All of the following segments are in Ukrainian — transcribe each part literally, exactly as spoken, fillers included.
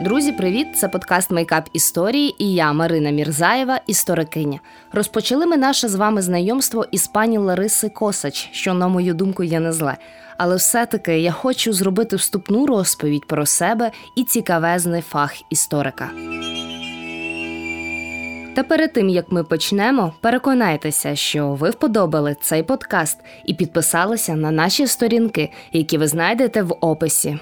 Друзі, привіт! Це подкаст «Мейкап історії» і я, Марина Мірзаєва, історикиня. Розпочали ми наше з вами знайомство із пані Лариси Косач, що, на мою думку, є не зле. Але все-таки я хочу зробити вступну розповідь про себе і цікавезний фах історика. Та перед тим, як ми почнемо, переконайтеся, що ви вподобали цей подкаст і підписалися на наші сторінки, які ви знайдете в описі.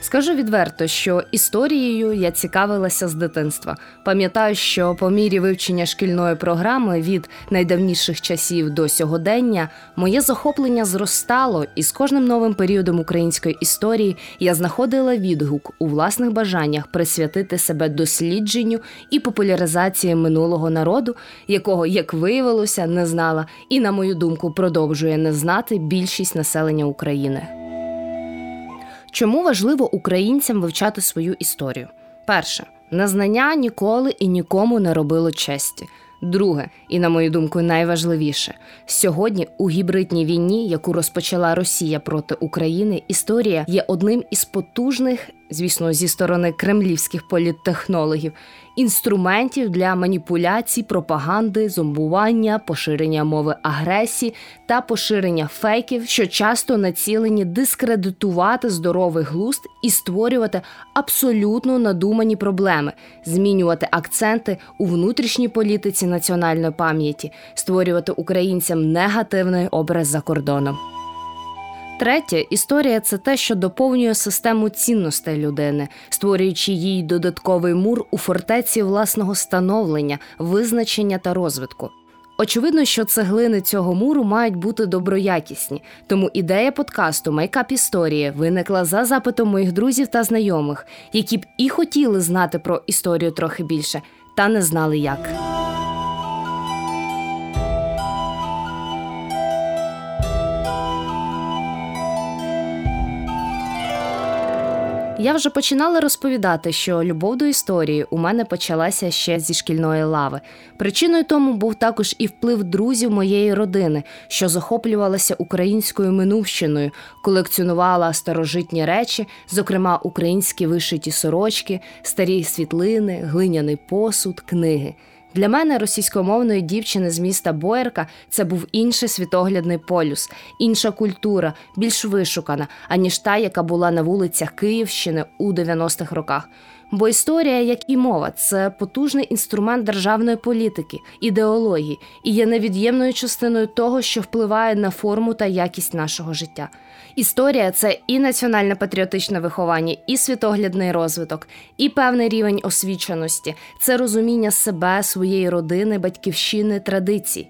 Скажу відверто, що історією я цікавилася з дитинства. Пам'ятаю, що по мірі вивчення шкільної програми від найдавніших часів до сьогодення моє захоплення зростало, і з кожним новим періодом української історії я знаходила відгук у власних бажаннях присвятити себе дослідженню і популяризації минулого народу, якого, як виявилося, не знала і, на мою думку, продовжує не знати більшість населення України. Чому важливо українцям вивчати свою історію? Перше. Незнання ніколи і нікому не робило честі. Друге. І, на мою думку, найважливіше. Сьогодні у гібридній війні, яку розпочала Росія проти України, історія є одним із потужних, звісно, зі сторони кремлівських політтехнологів, інструментів для маніпуляцій, пропаганди, зомбування, поширення мови агресії та поширення фейків, що часто націлені дискредитувати здоровий глузд і створювати абсолютно надумані проблеми, змінювати акценти у внутрішній політиці національної пам'яті, створювати українцям негативний образ за кордоном. Третє, історія – це те, що доповнює систему цінностей людини, створюючи їй додатковий мур у фортеці власного становлення, визначення та розвитку. Очевидно, що цеглини цього муру мають бути доброякісні, тому ідея подкасту «Мейкап історії» виникла за запитом моїх друзів та знайомих, які б і хотіли знати про історію трохи більше, та не знали як. Я вже починала розповідати, що любов до історії у мене почалася ще зі шкільної лави. Причиною тому був також і вплив друзів моєї родини, що захоплювалася українською минувщиною, колекціонувала старожитні речі, зокрема українські вишиті сорочки, старі світлини, глиняний посуд, книги. Для мене, російськомовної дівчини з міста Боярка, це був інший світоглядний полюс, інша культура, більш вишукана, аніж та, яка була на вулицях Київщини у дев'яностих роках. Бо історія, як і мова, це потужний інструмент державної політики, ідеології і є невід'ємною частиною того, що впливає на форму та якість нашого життя. Історія – це і національно-патріотичне виховання, і світоглядний розвиток, і певний рівень освіченості. Це розуміння себе, своєї родини, батьківщини, традицій.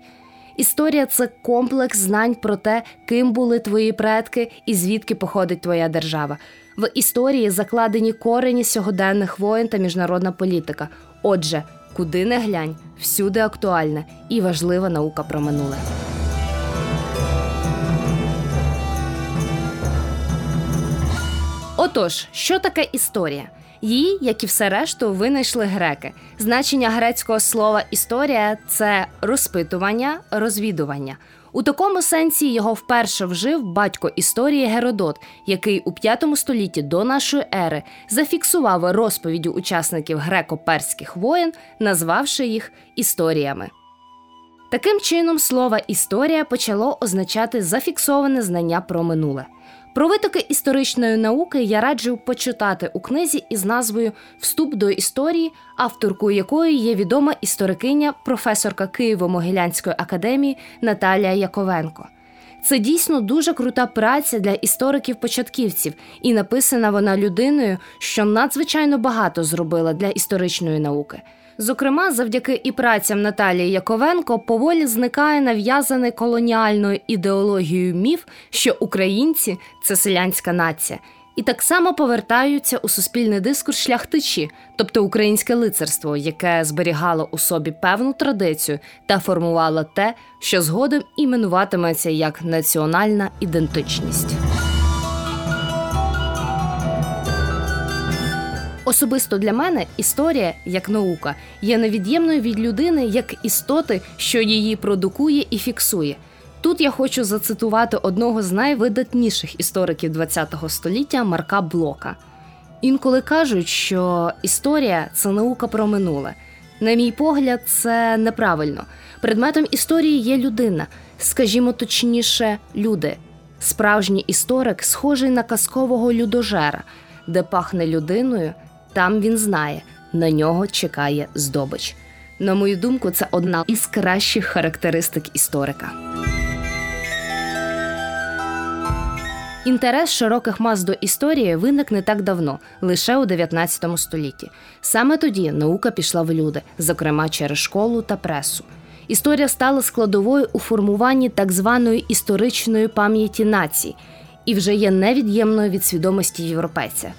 Історія – це комплекс знань про те, ким були твої предки і звідки походить твоя держава. В історії закладені корені сьогоденних воєн та міжнародна політика. Отже, куди не глянь, всюди актуальна і важлива наука про минуле. Отож, що таке історія? Її, як і все решту, винайшли греки. Значення грецького слова «історія» – це розпитування, розвідування. У такому сенсі його вперше вжив батько історії Геродот, який у п'ятому столітті до нашої ери зафіксував розповіді учасників греко-перських воєн, назвавши їх історіями. Таким чином, слово «історія» почало означати зафіксоване знання про минуле. Про витоки історичної науки я раджу почитати у книзі із назвою «Вступ до історії», авторкою якої є відома історикиня, професорка Києво-Могилянської академії Наталія Яковенко. Це дійсно дуже крута праця для істориків-початківців, і написана вона людиною, що надзвичайно багато зробила для історичної науки. Зокрема, завдяки і працям Наталії Яковенко поволі зникає нав'язаний колоніальною ідеологією міф, що українці – це селянська нація. І так само повертаються у суспільний дискурс шляхтичі, тобто українське лицарство, яке зберігало у собі певну традицію та формувало те, що згодом іменуватиметься як національна ідентичність. Особисто для мене історія, як наука, є невід'ємною від людини, як істоти, що її продукує і фіксує. Тут я хочу зацитувати одного з найвидатніших істориків ХХ століття Марка Блока. Інколи кажуть, що історія – це наука про минуле. На мій погляд, це неправильно. Предметом історії є людина, скажімо точніше, люди. Справжній історик схожий на казкового людожера. Де пахне людиною, там він знає, на нього чекає здобич. На мою думку, це одна із кращих характеристик історика. Інтерес широких мас до історії виник не так давно, лише у дев'ятнадцятому столітті. Саме тоді наука пішла в люди, зокрема через школу та пресу. Історія стала складовою у формуванні так званої історичної пам'яті націй і вже є невід'ємною від свідомості європейця.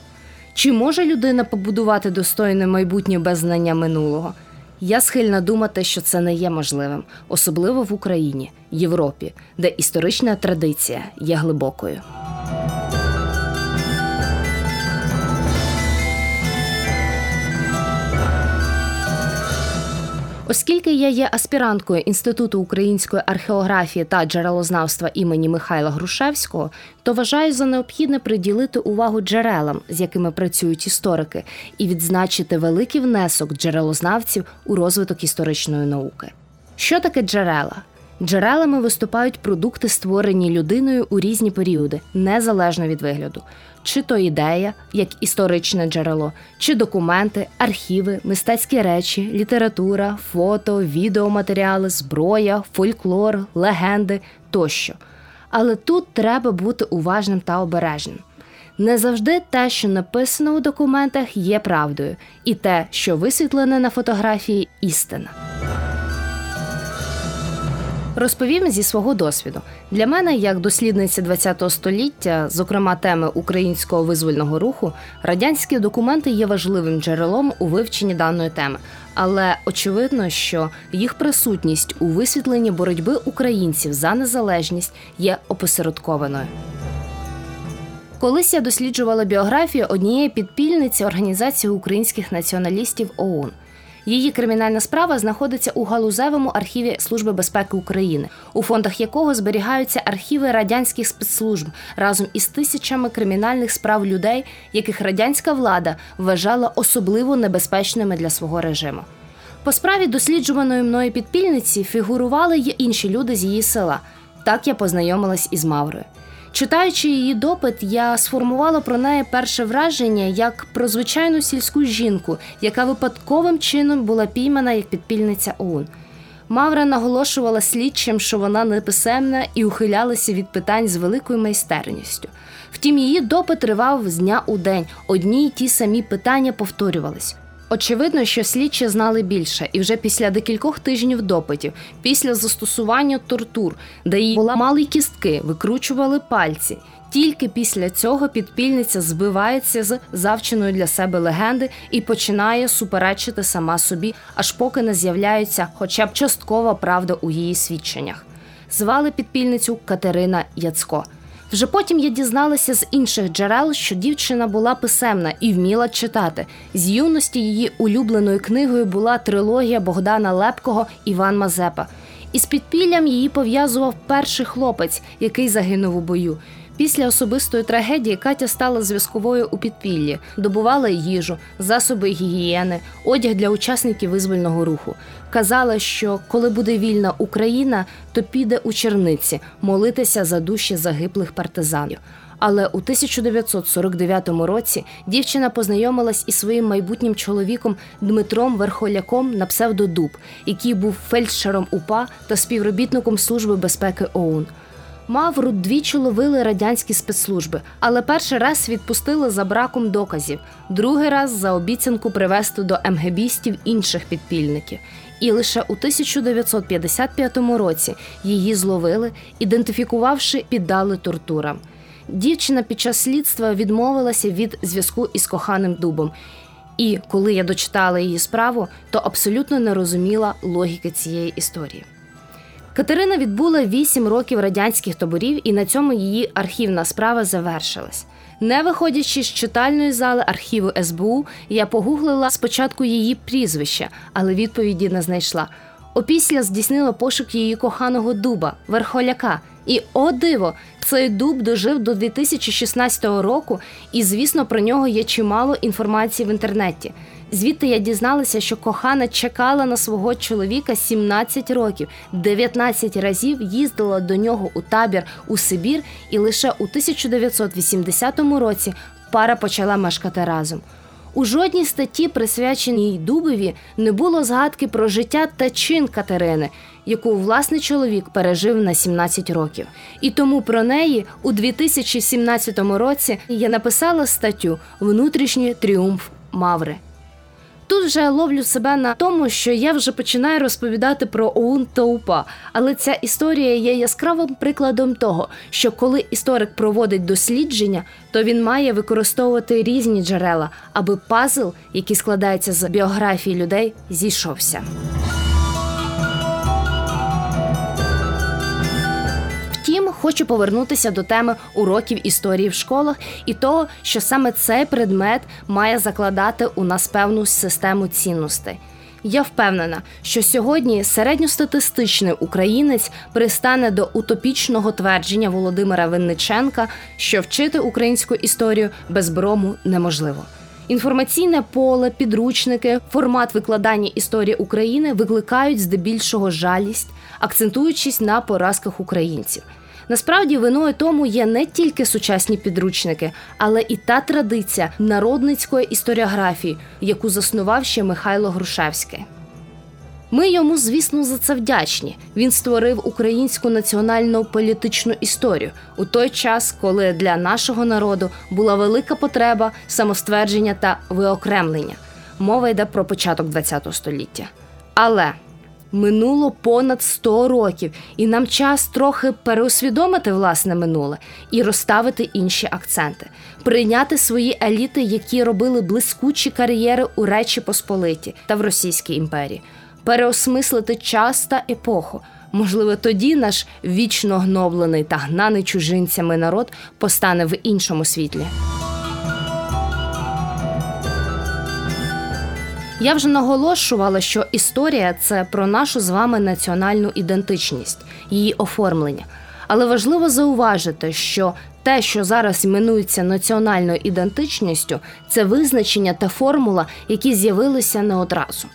Чи може людина побудувати достойне майбутнє без знання минулого? Я схильна думати, що це не є можливим, особливо в Україні, Європі, де історична традиція є глибокою. Оскільки я є аспіранткою Інституту української археографії та джерелознавства імені Михайла Грушевського, то вважаю за необхідне приділити увагу джерелам, з якими працюють історики, і відзначити великий внесок джерелознавців у розвиток історичної науки. Що таке джерела? Джерелами виступають продукти, створені людиною у різні періоди, незалежно від вигляду. Чи то ідея, як історичне джерело, чи документи, архіви, мистецькі речі, література, фото, відеоматеріали, зброя, фольклор, легенди тощо. Але тут треба бути уважним та обережним. Не завжди те, що написано у документах, є правдою, і те, що висвітлене на фотографії – істина. Розповім зі свого досвіду. Для мене, як дослідниці ХХ століття, зокрема теми українського визвольного руху, радянські документи є важливим джерелом у вивченні даної теми. Але очевидно, що їх присутність у висвітленні боротьби українців за незалежність є опосередкованою. Колись я досліджувала біографію однієї підпільниці Організації українських націоналістів ОУН. Її кримінальна справа знаходиться у галузевому архіві Служби безпеки України, у фондах якого зберігаються архіви радянських спецслужб разом із тисячами кримінальних справ людей, яких радянська влада вважала особливо небезпечними для свого режиму. По справі досліджуваної мною підпільниці фігурували й інші люди з її села. Так я познайомилась із Маврою. Читаючи її допит, я сформувала про неї перше враження як про звичайну сільську жінку, яка випадковим чином була піймана як підпільниця ОУН. Мавра наголошувала слідчим, що вона неписемна і ухилялася від питань з великою майстерністю. Втім, її допит тривав з дня у день, одні й ті самі питання повторювались. Очевидно, що слідчі знали більше, і вже після декількох тижнів допитів, після застосування тортур, де їй ламали кістки, викручували пальці, тільки після цього підпільниця збивається з завченої для себе легенди і починає суперечити сама собі, аж поки не з'являється хоча б часткова правда у її свідченнях. Звали підпільницю Катерина Яцько. Вже потім я дізналася з інших джерел, що дівчина була писемна і вміла читати. З юності її улюбленою книгою була трилогія Богдана Лепкого «Іван Мазепа». Із підпіллям її пов'язував перший хлопець, який загинув у бою. Після особистої трагедії Катя стала зв'язковою у підпіллі, добувала їжу, засоби гігієни, одяг для учасників визвольного руху. Казала, що коли буде вільна Україна, то піде у Черниці молитися за душі загиблих партизанів. Але у тисяча дев'ятсот сорок дев'ятому році дівчина познайомилась із своїм майбутнім чоловіком Дмитром Верхоляком на псевдодуб, який був фельдшером УПА та співробітником Служби безпеки ОУН. Мавру двічі ловили радянські спецслужби, але перший раз відпустили за браком доказів, другий раз за обіцянку привезти до МГБістів інших підпільників. І лише у тисяча дев'ятсот п'ятдесят п'ятому році її зловили, ідентифікувавши, піддали тортурам. Дівчина під час слідства відмовилася від зв'язку із коханим дубом. І коли я дочитала її справу, то абсолютно не розуміла логіки цієї історії. Катерина відбула вісім років радянських таборів, і на цьому її архівна справа завершилась. Не виходячи з читальної зали архіву ес бе у, я погуглила спочатку її прізвище, але відповіді не знайшла. Опісля здійснила пошук її коханого дуба – верхоляка. І, о диво, цей дуб дожив до дві тисячі шістнадцятого року, і, звісно, про нього є чимало інформації в інтернеті. Звідти я дізналася, що кохана чекала на свого чоловіка сімнадцять років, дев'ятнадцять разів їздила до нього у табір, у Сибір, і лише у тисяча дев'ятсот вісімдесятому році пара почала мешкати разом. У жодній статті, присвяченій дубові, не було згадки про життя та чин Катерини, яку власний чоловік пережив на сімнадцять років. І тому про неї у дві тисячі сімнадцятому році я написала статтю «Внутрішній тріумф Маври». Тут вже ловлю себе на тому, що я вже починаю розповідати про ОУН та УПА, але ця історія є яскравим прикладом того, що коли історик проводить дослідження, то він має використовувати різні джерела, аби пазл, який складається з біографій людей, зійшовся. Втім, хочу повернутися до теми уроків історії в школах і того, що саме цей предмет має закладати у нас певну систему цінностей. Я впевнена, що сьогодні середньостатистичний українець пристане до утопічного твердження Володимира Винниченка, що вчити українську історію без брому неможливо. Інформаційне поле, підручники, формат викладання історії України викликають здебільшого жалість, акцентуючись на поразках українців. Насправді, виною тому є не тільки сучасні підручники, але і та традиція народницької історіографії, яку заснував ще Михайло Грушевський. Ми йому, звісно, за це вдячні. Він створив українську національну політичну історію у той час, коли для нашого народу була велика потреба самоствердження та виокремлення. Мова йде про початок ХХ століття. Але минуло понад сто років, і нам час трохи переусвідомити власне минуле і розставити інші акценти. Прийняти свої еліти, які робили блискучі кар'єри у Речі Посполиті та в Російській імперії. Переосмислити час та епоху. Можливо, тоді наш вічно гноблений та гнаний чужинцями народ постане в іншому світлі. Я вже наголошувала, що історія – це про нашу з вами національну ідентичність, її оформлення. Але важливо зауважити, що те, що зараз іменується національною ідентичністю – це визначення та формула, які з'явилися не одразу.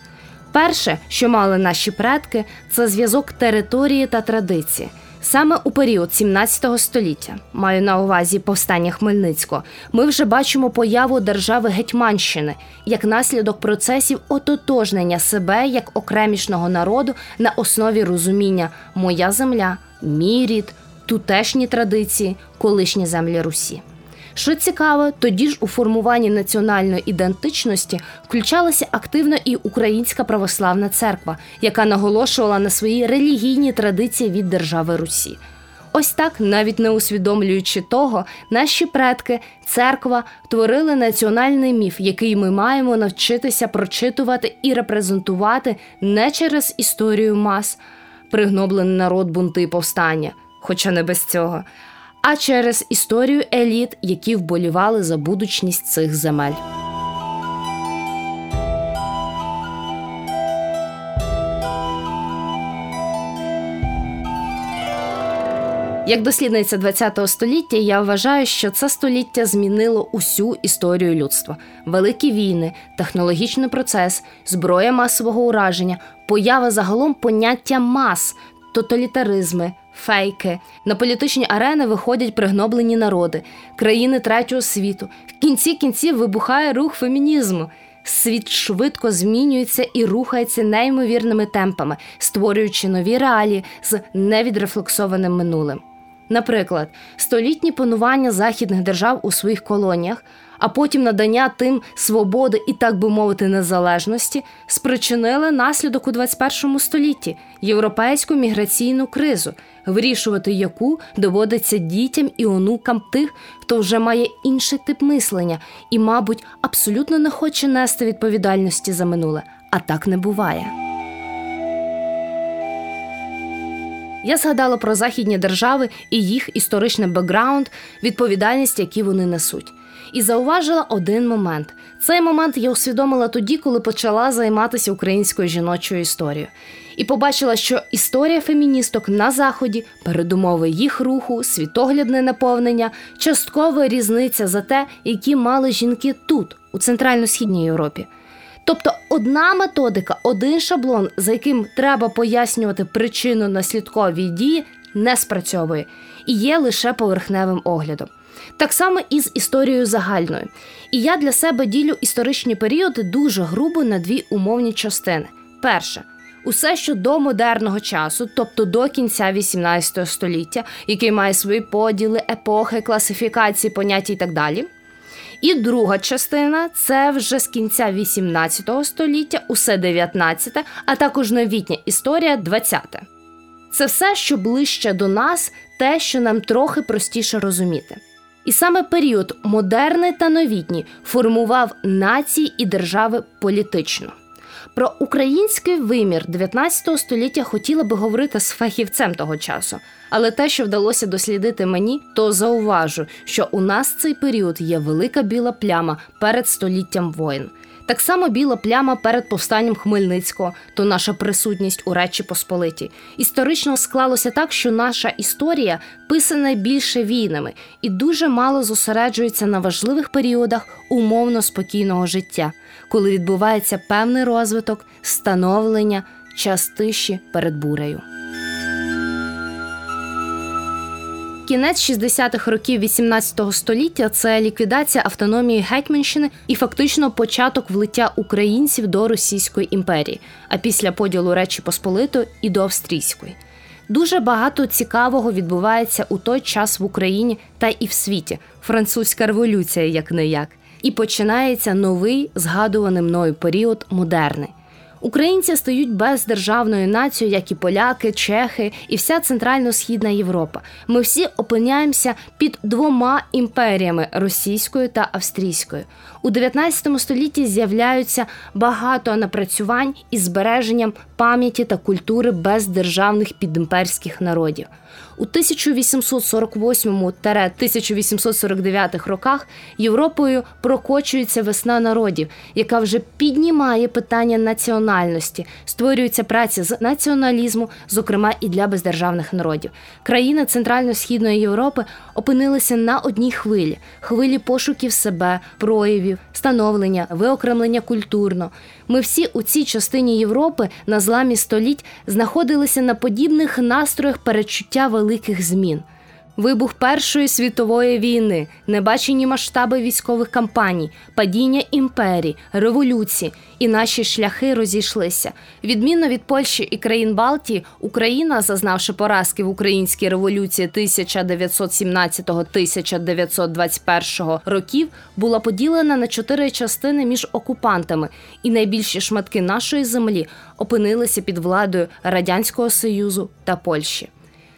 Перше, що мали наші предки, це зв'язок території та традиції. Саме у період сімнадцятого століття, маю на увазі повстання Хмельницького, ми вже бачимо появу держави Гетьманщини як наслідок процесів ототожнення себе як окремішного народу на основі розуміння «моя земля», «мій рід», «тутешні традиції», «колишні землі Русі». Що цікаво, тоді ж у формуванні національної ідентичності включалася активно і Українська православна церква, яка наголошувала на свої релігійні традиції від держави Русі. Ось так, навіть не усвідомлюючи того, наші предки, церква, творили національний міф, який ми маємо навчитися прочитувати і репрезентувати не через історію мас, пригноблений народ, бунти і повстання, хоча не без цього, а через історію еліт, які вболівали за будучність цих земель. Як дослідниця ХХ століття, я вважаю, що це століття змінило усю історію людства. Великі війни, технологічний процес, зброя масового ураження, поява загалом поняття «мас», тоталітаризми, фейки. На політичні арени виходять пригноблені народи, країни третього світу. В кінці кінців вибухає рух фемінізму. Світ швидко змінюється і рухається неймовірними темпами, створюючи нові реалії з невідрефлексованим минулим. Наприклад, столітні панування західних держав у своїх колоніях, а потім надання тим свободи і, так би мовити, незалежності, спричинили наслідок у двадцять першому столітті – європейську міграційну кризу, вирішувати яку доводиться дітям і онукам тих, хто вже має інший тип мислення і, мабуть, абсолютно не хоче нести відповідальності за минуле. А так не буває. Я згадала про західні держави і їх історичний бекграунд, відповідальність, які вони несуть. І зауважила один момент. Цей момент я усвідомила тоді, коли почала займатися українською жіночою історією. і побачила, що історія феміністок на Заході, передумови їх руху, світоглядне наповнення, часткова різниця за те, які мали жінки тут, у Центрально-Східній Європі. Тобто одна методика, один шаблон, за яким треба пояснювати причинно-наслідкові дії, не спрацьовує і є лише поверхневим оглядом. Так само і з історією загальною. І я для себе ділю історичні періоди дуже грубо на дві умовні частини. Перше – усе, що до модерного часу, тобто до кінця вісімнадцятого століття, який має свої поділи, епохи, класифікації, поняття і так далі. І друга частина – це вже з кінця вісімнадцятого століття, усе дев'ятнадцяте, а також новітня історія двадцяте. Це все, що ближче до нас, те, що нам трохи простіше розуміти. І саме період модерний та новітній формував нації і держави політично. Про український вимір дев'ятнадцятого століття хотіла би говорити з фахівцем того часу. Але те, що вдалося дослідити мені, то зауважу, що у нас цей період є велика біла пляма перед століттям воїн. Так само біла пляма перед повстанням Хмельницького, то наша присутність у Речі Посполитій. Історично склалося так, що наша історія писана більше війнами і дуже мало зосереджується на важливих періодах умовно спокійного життя, коли відбувається певний розвиток, становлення, час тиші перед бурею. Кінець шістдесятих років вісімнадцятого століття – це ліквідація автономії Гетьманщини і фактично початок влиття українців до Російської імперії, а після поділу Речі Посполитої і до Австрійської. Дуже багато цікавого відбувається у той час в Україні та і в світі. Французька революція як-не-як. І починається новий, згадуваний мною період модерний. Українці стають бездержавною нацією, як і поляки, чехи і вся Центрально-Східна Європа. Ми всі опиняємося під двома імперіями – російською та австрійською. У дев'ятнадцятому столітті з'являються багато напрацювань із збереженням пам'яті та культури бездержавних підімперських народів. У тисяча вісімсот сорок восьмому - тисяча вісімсот сорок дев'ятому роках Європою прокочується весна народів, яка вже піднімає питання національності, створюється праця з націоналізму, зокрема і для бездержавних народів. Країни Центрально-Східної Європи опинилися на одній хвилі – хвилі пошуків себе, проявів, становлення, виокремлення культурно. Ми всі у цій частині Європи на зламі століть знаходилися на подібних настроях перечуття великих змін. Вибух Першої світової війни, небачені масштаби військових кампаній, падіння імперій, революції і наші шляхи розійшлися. Відмінно від Польщі і країн Балтії, Україна, зазнавши поразки в Українській революції тисяча дев'ятсот сімнадцятого - тисяча дев'ятсот двадцять першого років, була поділена на чотири частини між окупантами, і найбільші шматки нашої землі опинилися під владою Радянського Союзу та Польщі.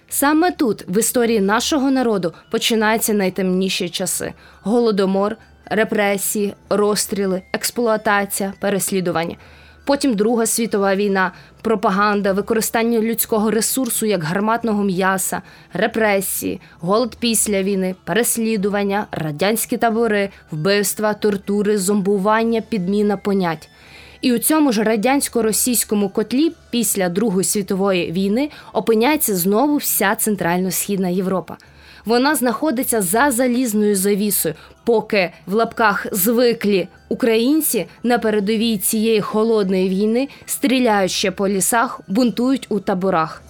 Саме тут, в історії нашого народу, починаються найтемніші часи – голодомор, репресії, розстріли, експлуатація, переслідування. Потім Друга світова війна, пропаганда, використання людського ресурсу як гарматного м'яса, репресії, голод після війни, переслідування, радянські табори, вбивства, тортури, зомбування, підміна понять. І у цьому ж радянсько-російському котлі після Другої світової війни опиняється знову вся Центрально-Східна Європа. Вона знаходиться за залізною завісою, поки в лапках звиклі українці на передовій цієї холодної війни стріляють ще по лісах, бунтують у таборах.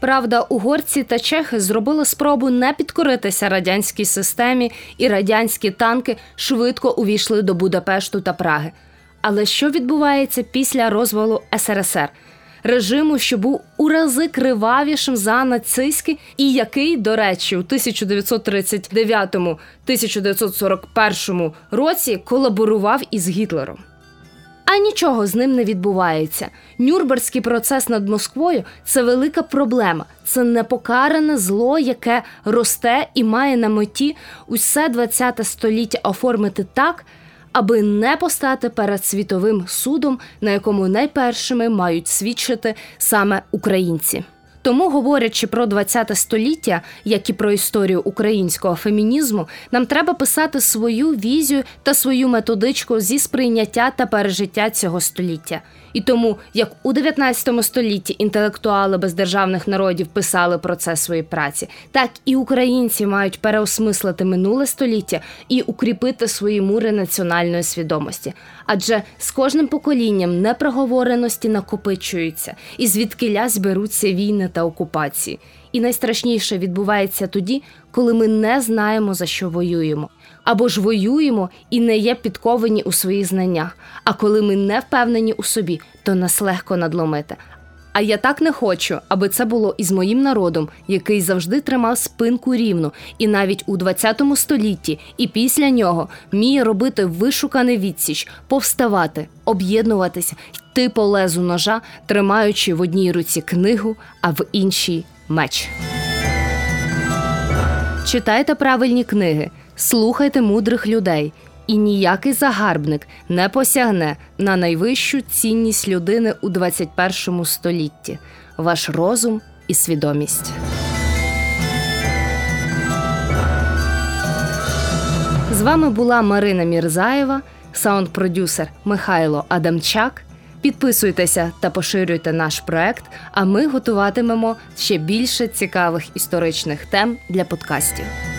Правда, угорці та чехи зробили спробу не підкоритися радянській системі, і радянські танки швидко увійшли до Будапешту та Праги. Але що відбувається після розвалу ес ер ес ер? Режиму, що був у рази кривавішим за нацистський і який, до речі, у тисяча дев'ятсот тридцять дев'ятому - тисяча дев'ятсот сорок першому році колаборував із Гітлером. А нічого з ним не відбувається. Нюрнберзький процес над Москвою – це велика проблема. Це непокаране зло, яке росте і має на меті усе ХХ століття оформити так, аби не постати перед світовим судом, на якому найпершими мають свідчити саме українці. Тому, говорячи про ХХ століття, як і про історію українського фемінізму, нам треба писати свою візію та свою методичку зі сприйняття та пережиття цього століття. І тому, як у дев'ятнадцятому столітті інтелектуали бездержавних народів писали про це свої праці, так і українці мають переосмислити минуле століття і укріпити свої мури національної свідомості. Адже з кожним поколінням непроговореності накопичуються, і звідкилясь беруться війни та окупації. І найстрашніше відбувається тоді, коли ми не знаємо, за що воюємо. Або ж воюємо і не є підковані у своїх знаннях. А коли ми не впевнені у собі, то нас легко надломити. А я так не хочу, аби це було із моїм народом, який завжди тримав спинку рівну. І навіть у ХХ столітті, і після нього, вміє робити вишуканий відсіч, повставати, об'єднуватися, йти по лезу ножа, тримаючи в одній руці книгу, а в іншій – меч. Читайте правильні книги. Слухайте мудрих людей, і ніякий загарбник не посягне на найвищу цінність людини у двадцять першому столітті – ваш розум і свідомість. З вами була Марина Мірзаєва, саунд-продюсер Михайло Адамчак. Підписуйтеся та поширюйте наш проект, а ми готуватимемо ще більше цікавих історичних тем для подкастів.